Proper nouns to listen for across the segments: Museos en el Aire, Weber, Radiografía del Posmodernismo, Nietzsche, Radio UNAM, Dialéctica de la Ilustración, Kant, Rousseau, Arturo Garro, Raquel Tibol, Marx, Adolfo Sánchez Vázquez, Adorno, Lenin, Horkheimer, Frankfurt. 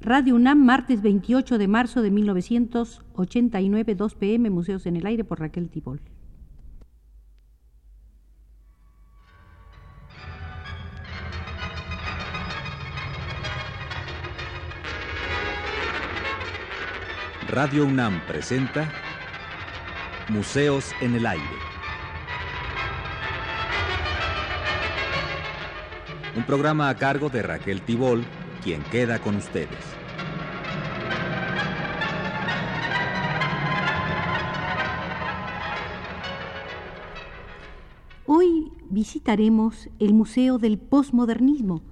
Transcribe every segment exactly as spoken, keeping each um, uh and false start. Radio UNAM, martes veintiocho de marzo de mil novecientos ochenta y nueve, dos pm, Museos en el Aire, por Raquel Tibol. Radio UNAM presenta Museos en el Aire. Un programa a cargo de Raquel Tibol, quien queda con ustedes. Hoy visitaremos el Museo del Posmodernismo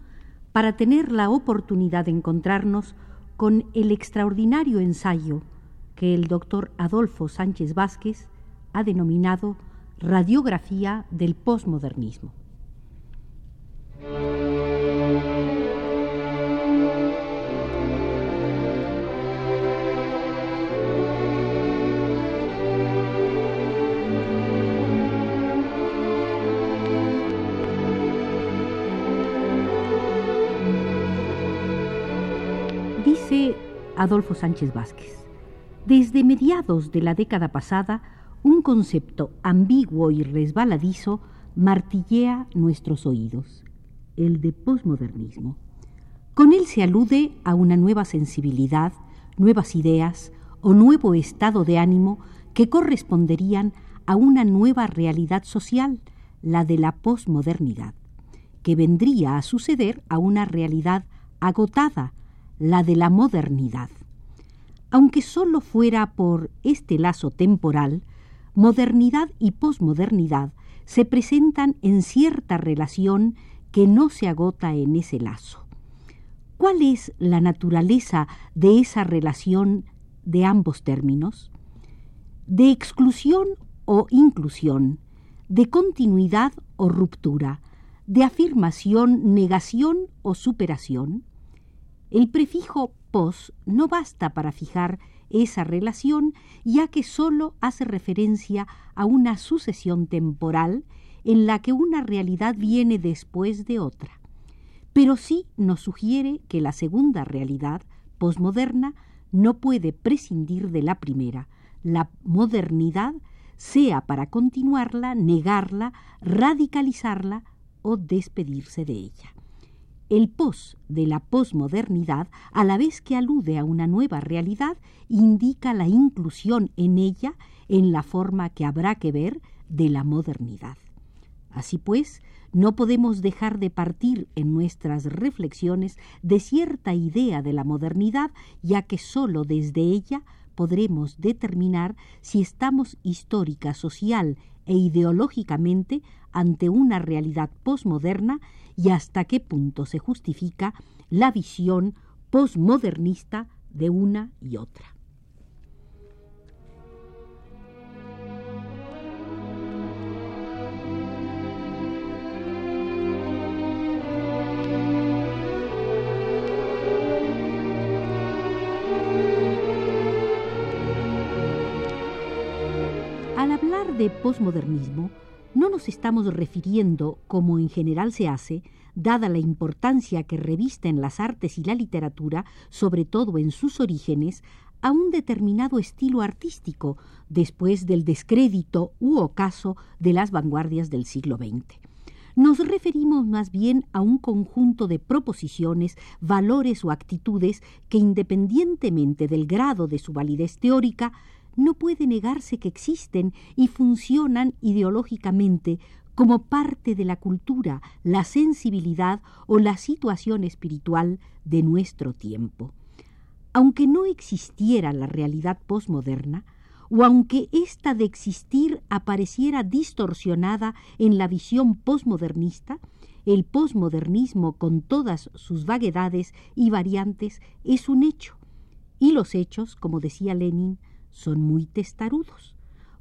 para tener la oportunidad de encontrarnos con el extraordinario ensayo que el doctor Adolfo Sánchez Vázquez ha denominado Radiografía del Posmodernismo. Dice Adolfo Sánchez Vázquez: desde mediados de la década pasada, un concepto ambiguo y resbaladizo martillea nuestros oídos, el de posmodernismo. Con él se alude a una nueva sensibilidad, nuevas ideas o nuevo estado de ánimo que corresponderían a una nueva realidad social, la de la posmodernidad, que vendría a suceder a una realidad agotada, la de la modernidad. Aunque solo fuera por este lazo temporal, modernidad y posmodernidad se presentan en cierta relación que no se agota en ese lazo. ¿Cuál es la naturaleza de esa relación de ambos términos? ¿De exclusión o inclusión? ¿De continuidad o ruptura? ¿De afirmación, negación o superación? El prefijo pos no basta para fijar esa relación, ya que sólo hace referencia a una sucesión temporal en la que una realidad viene después de otra. Pero sí nos sugiere que la segunda realidad, posmoderna, no puede prescindir de la primera. La modernidad, sea para continuarla, negarla, radicalizarla o despedirse de ella. El pos de la posmodernidad, a la vez que alude a una nueva realidad, indica la inclusión en ella en la forma que habrá que ver de la modernidad. Así pues, no podemos dejar de partir en nuestras reflexiones de cierta idea de la modernidad, ya que sólo desde ella podremos determinar si estamos histórica, social e ideológicamente ante una realidad posmoderna y hasta qué punto se justifica la visión posmodernista de una y otra. Al hablar de posmodernismo, no nos estamos refiriendo, como en general se hace, dada la importancia que revisten las artes y la literatura, sobre todo en sus orígenes, a un determinado estilo artístico después del descrédito u ocaso de las vanguardias del siglo veinte. Nos referimos más bien a un conjunto de proposiciones, valores o actitudes que, independientemente del grado de su validez teórica, no puede negarse que existen y funcionan ideológicamente como parte de la cultura, la sensibilidad o la situación espiritual de nuestro tiempo. Aunque no existiera la realidad posmoderna, o aunque ésta de existir apareciera distorsionada en la visión posmodernista, el posmodernismo, con todas sus vaguedades y variantes, es un hecho. Y los hechos, como decía Lenin, son muy testarudos.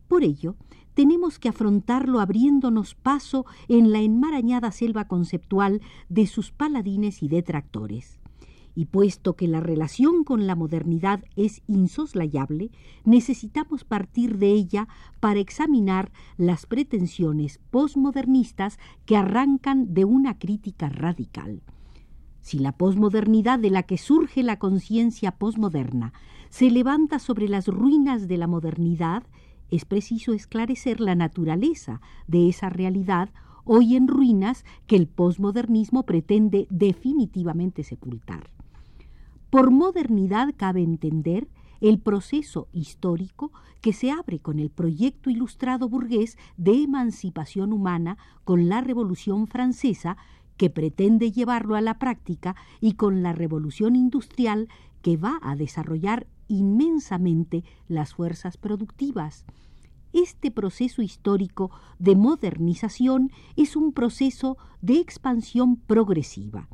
Por ello, tenemos que afrontarlo abriéndonos paso en la enmarañada selva conceptual de sus paladines y detractores. y puesto que la relación con la modernidad es insoslayable, necesitamos partir de ella para examinar las pretensiones posmodernistas que arrancan de una crítica radical. Si la posmodernidad de la que surge la conciencia posmoderna se levanta sobre las ruinas de la modernidad, es preciso esclarecer la naturaleza de esa realidad hoy en ruinas que el posmodernismo pretende definitivamente sepultar. Por modernidad cabe entender el proceso histórico que se abre con el proyecto ilustrado burgués de emancipación humana con la Revolución Francesa, que pretende llevarlo a la práctica, y con la Revolución Industrial, que va a desarrollar inmensamente las fuerzas productivas. Este proceso histórico de modernización es un proceso de expansión progresiva.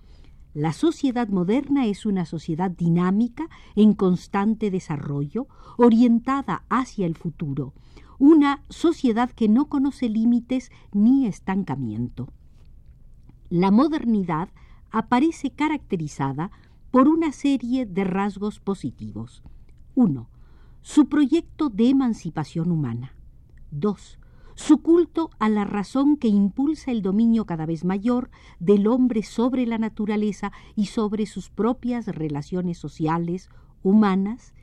La sociedad moderna es una sociedad dinámica, en constante desarrollo, orientada hacia el futuro, una sociedad que no conoce límites ni estancamiento. La modernidad aparece caracterizada por una serie de rasgos positivos. uno. Su proyecto de emancipación humana. dos. Su culto a la razón que impulsa el dominio cada vez mayor del hombre sobre la naturaleza y sobre sus propias relaciones sociales, humanas.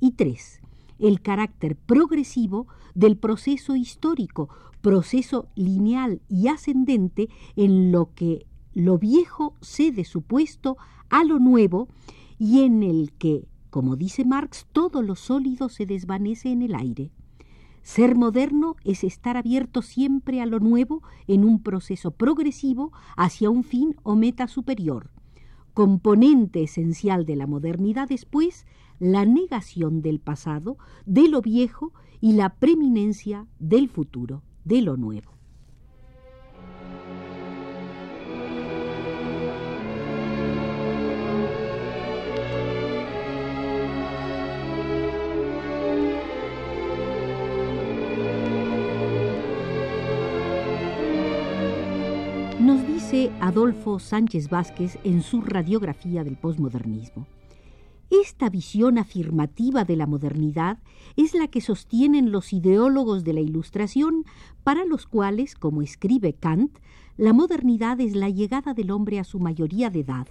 Y tres. El carácter progresivo del proceso histórico, proceso lineal y ascendente en lo que lo viejo cede su puesto a lo nuevo y en el que, como dice Marx, todo lo sólido se desvanece en el aire. Ser moderno es estar abierto siempre a lo nuevo en un proceso progresivo hacia un fin o meta superior. Componente esencial de la modernidad es, pues, la negación del pasado, de lo viejo y la preeminencia del futuro, de lo nuevo. Nos dice Adolfo Sánchez Vázquez en su Radiografía del Posmodernismo: esta visión afirmativa de la modernidad es la que sostienen los ideólogos de la Ilustración, para los cuales, como escribe Kant, la modernidad es la llegada del hombre a su mayoría de edad,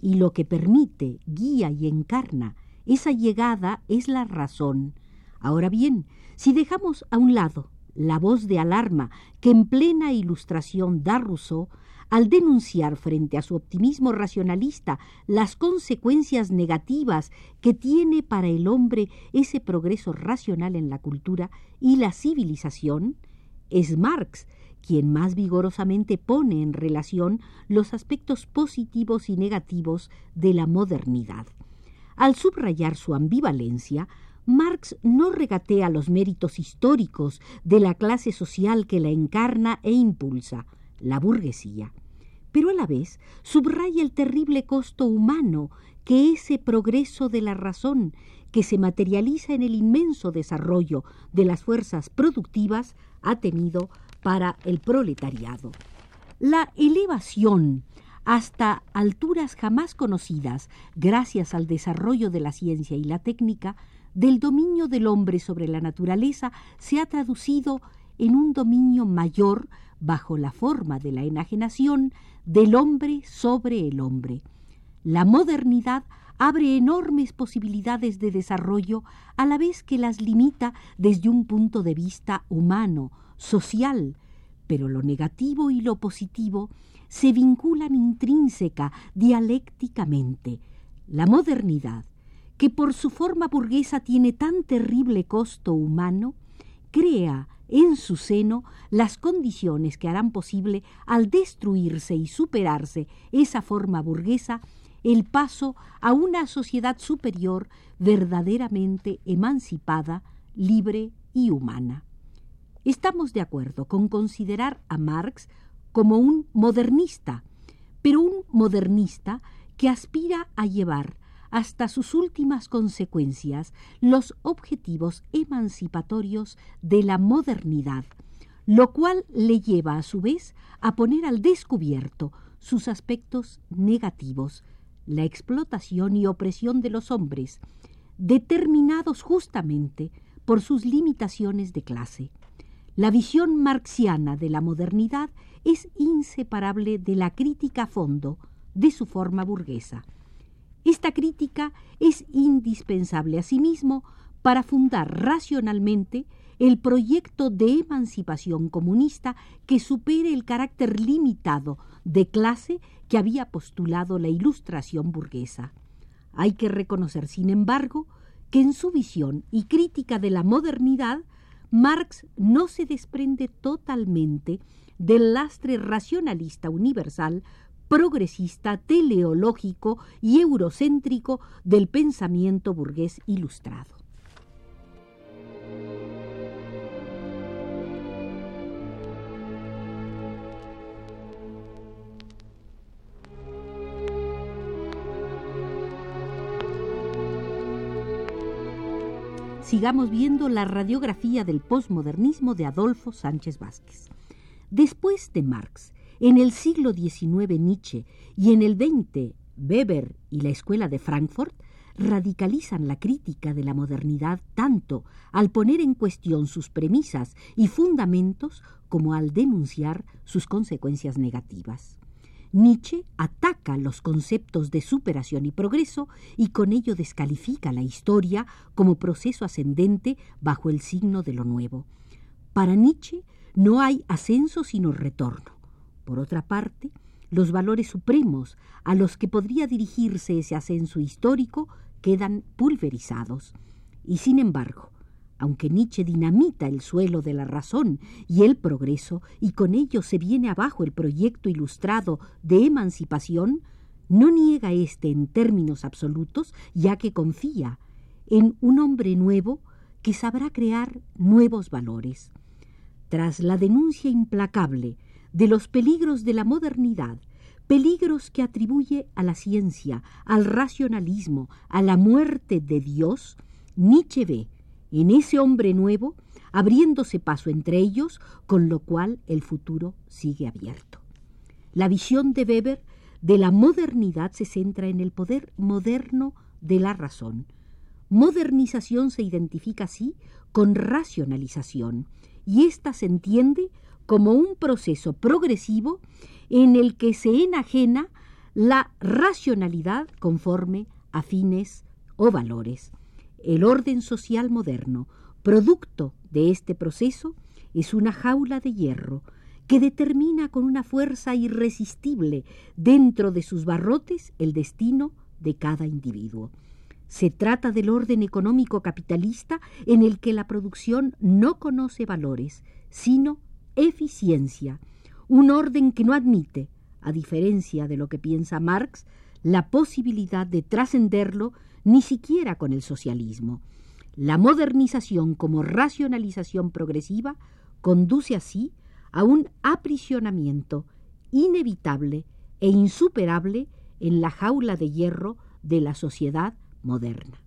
y lo que permite, guía y encarna esa llegada es la razón. Ahora bien, si dejamos a un lado la voz de alarma que en plena Ilustración da Rousseau al denunciar frente a su optimismo racionalista las consecuencias negativas que tiene para el hombre ese progreso racional en la cultura y la civilización, es Marx quien más vigorosamente pone en relación los aspectos positivos y negativos de la modernidad. Al subrayar su ambivalencia, Marx no regatea los méritos históricos de la clase social que la encarna e impulsa, la burguesía, pero a la vez subraya el terrible costo humano que ese progreso de la razón, que se materializa en el inmenso desarrollo de las fuerzas productivas, ha tenido para el proletariado. La elevación hasta alturas jamás conocidas, gracias al desarrollo de la ciencia y la técnica, del dominio del hombre sobre la naturaleza se ha traducido en un dominio mayor bajo la forma de la enajenación del hombre sobre el hombre. La modernidad abre enormes posibilidades de desarrollo a la vez que las limita desde un punto de vista humano, social, pero lo negativo y lo positivo se vinculan intrínseca, dialécticamente. La modernidad, que por su forma burguesa tiene tan terrible costo humano, crea en su seno las condiciones que harán posible, al destruirse y superarse esa forma burguesa, el paso a una sociedad superior verdaderamente emancipada, libre y humana. Estamos de acuerdo con considerar a Marx como un modernista, pero un modernista que aspira a llevar hasta sus últimas consecuencias los objetivos emancipatorios de la modernidad, lo cual le lleva a su vez a poner al descubierto sus aspectos negativos, la explotación y opresión de los hombres, determinados justamente por sus limitaciones de clase. La visión marxiana de la modernidad es inseparable de la crítica a fondo de su forma burguesa. Esta crítica es indispensable asimismo para fundar racionalmente el proyecto de emancipación comunista que supere el carácter limitado de clase que había postulado la Ilustración burguesa. Hay que reconocer, sin embargo, que en su visión y crítica de la modernidad, Marx no se desprende totalmente del lastre racionalista universal, progresista, teleológico y eurocéntrico del pensamiento burgués ilustrado. Sigamos viendo la radiografía del posmodernismo de Adolfo Sánchez Vázquez. Después de Marx, en el siglo diecinueve Nietzsche y en el veinte Weber y la Escuela de Frankfurt radicalizan la crítica de la modernidad tanto al poner en cuestión sus premisas y fundamentos como al denunciar sus consecuencias negativas. Nietzsche ataca los conceptos de superación y progreso y con ello descalifica la historia como proceso ascendente bajo el signo de lo nuevo. Para Nietzsche no hay ascenso sino retorno. Por otra parte, los valores supremos a los que podría dirigirse ese ascenso histórico quedan pulverizados. Y sin embargo, aunque Nietzsche dinamita el suelo de la razón y el progreso, y con ello se viene abajo el proyecto ilustrado de emancipación, no niega este en términos absolutos, ya que confía en un hombre nuevo que sabrá crear nuevos valores. Tras la denuncia implacable de los peligros de la modernidad, peligros que atribuye a la ciencia, al racionalismo, a la muerte de Dios, Nietzsche ve en ese hombre nuevo, abriéndose paso entre ellos, con lo cual el futuro sigue abierto. La visión de Weber de la modernidad se centra en el poder moderno de la razón. Modernización se identifica así con racionalización, y ésta se entiende como un proceso progresivo en el que se enajena la racionalidad conforme a fines o valores. El orden social moderno, producto de este proceso, es una jaula de hierro que determina con una fuerza irresistible dentro de sus barrotes el destino de cada individuo. Se trata del orden económico capitalista en el que la producción no conoce valores, sino eficiencia, un orden que no admite, a diferencia de lo que piensa Marx, la posibilidad de trascenderlo ni siquiera con el socialismo. La modernización como racionalización progresiva conduce así a un aprisionamiento inevitable e insuperable en la jaula de hierro de la sociedad moderna.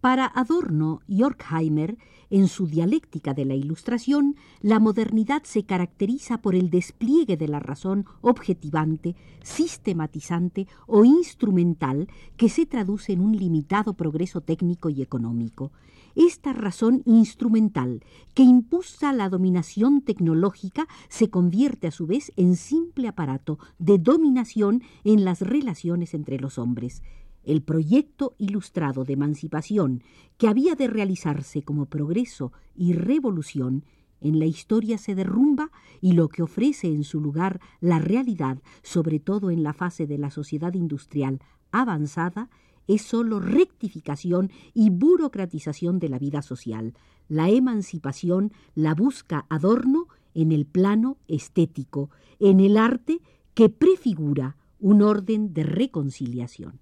Para Adorno y Horkheimer, en su Dialéctica de la Ilustración, la modernidad se caracteriza por el despliegue de la razón objetivante, sistematizante o instrumental que se traduce en un limitado progreso técnico y económico. Esta razón instrumental que impulsa la dominación tecnológica se convierte a su vez en simple aparato de dominación en las relaciones entre los hombres. El proyecto ilustrado de emancipación que había de realizarse como progreso y revolución en la historia se derrumba y lo que ofrece en su lugar la realidad, sobre todo en la fase de la sociedad industrial avanzada, es solo rectificación y burocratización de la vida social. La emancipación la busca Adorno en el plano estético, en el arte que prefigura un orden de reconciliación.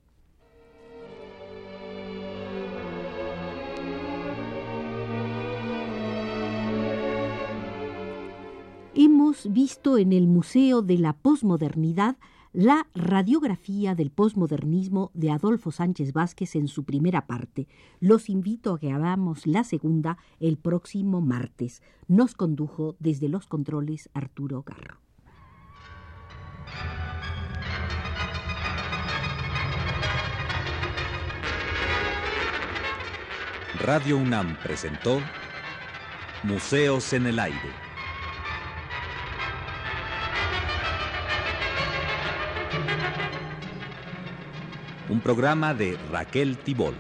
Hemos visto en el Museo de la Posmodernidad la radiografía del posmodernismo de Adolfo Sánchez Vázquez en su primera parte. Los invito a que hagamos la segunda el próximo martes. Nos condujo desde los controles Arturo Garro. Radio UNAM presentó Museos en el Aire. Un programa de Raquel Tibol.